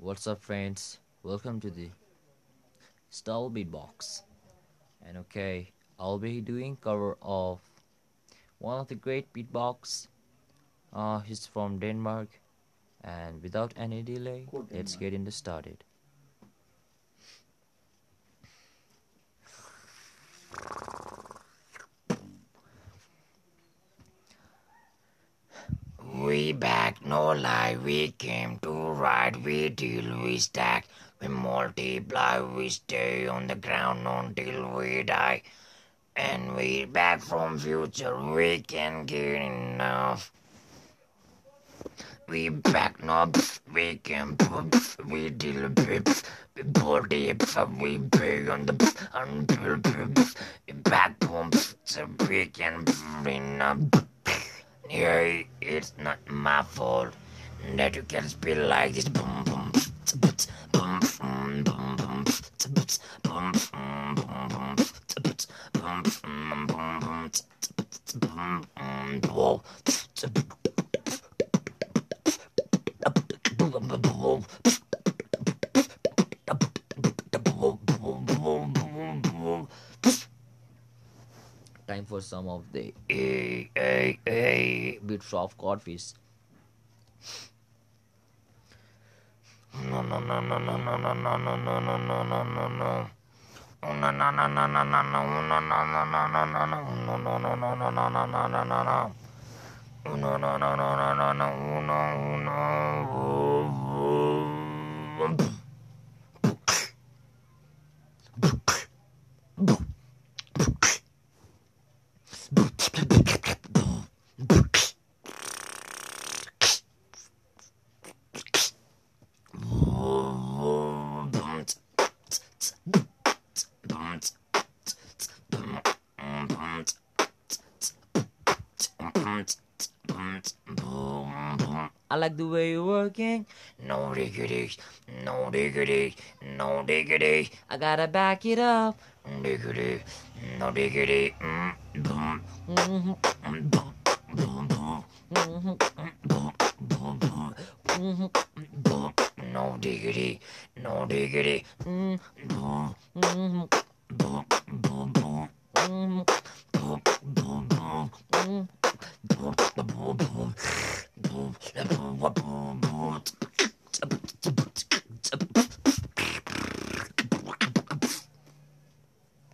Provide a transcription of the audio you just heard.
What's up, friends? Welcome to the Style Beatbox, and okay, I'll be doing cover of one of the great beatbox. He's from Denmark, and without any delay, let's get into started. We back, no lie, we came to ride, we deal, we stack, we multiply, we stay on the ground until we die. And we back from future, we can get enough. We back, no, we can put, we deal, we body, we pay on the until we back from future, we can bring up. Yeah, it's not my fault that you can spill like this. Boom, boom, boom, boom, boom, boom, boom, boom, time for some of the bits of codfish. I like the way you're working. No diggity, no diggity, no diggity. I gotta back it up. Diggity, no diggity. Boom, boom, boom, boom, boom, boom, boom, boom, boom. No diggity, no diggity. Boom, boom, boom, boom, boom, boom, boom, boom.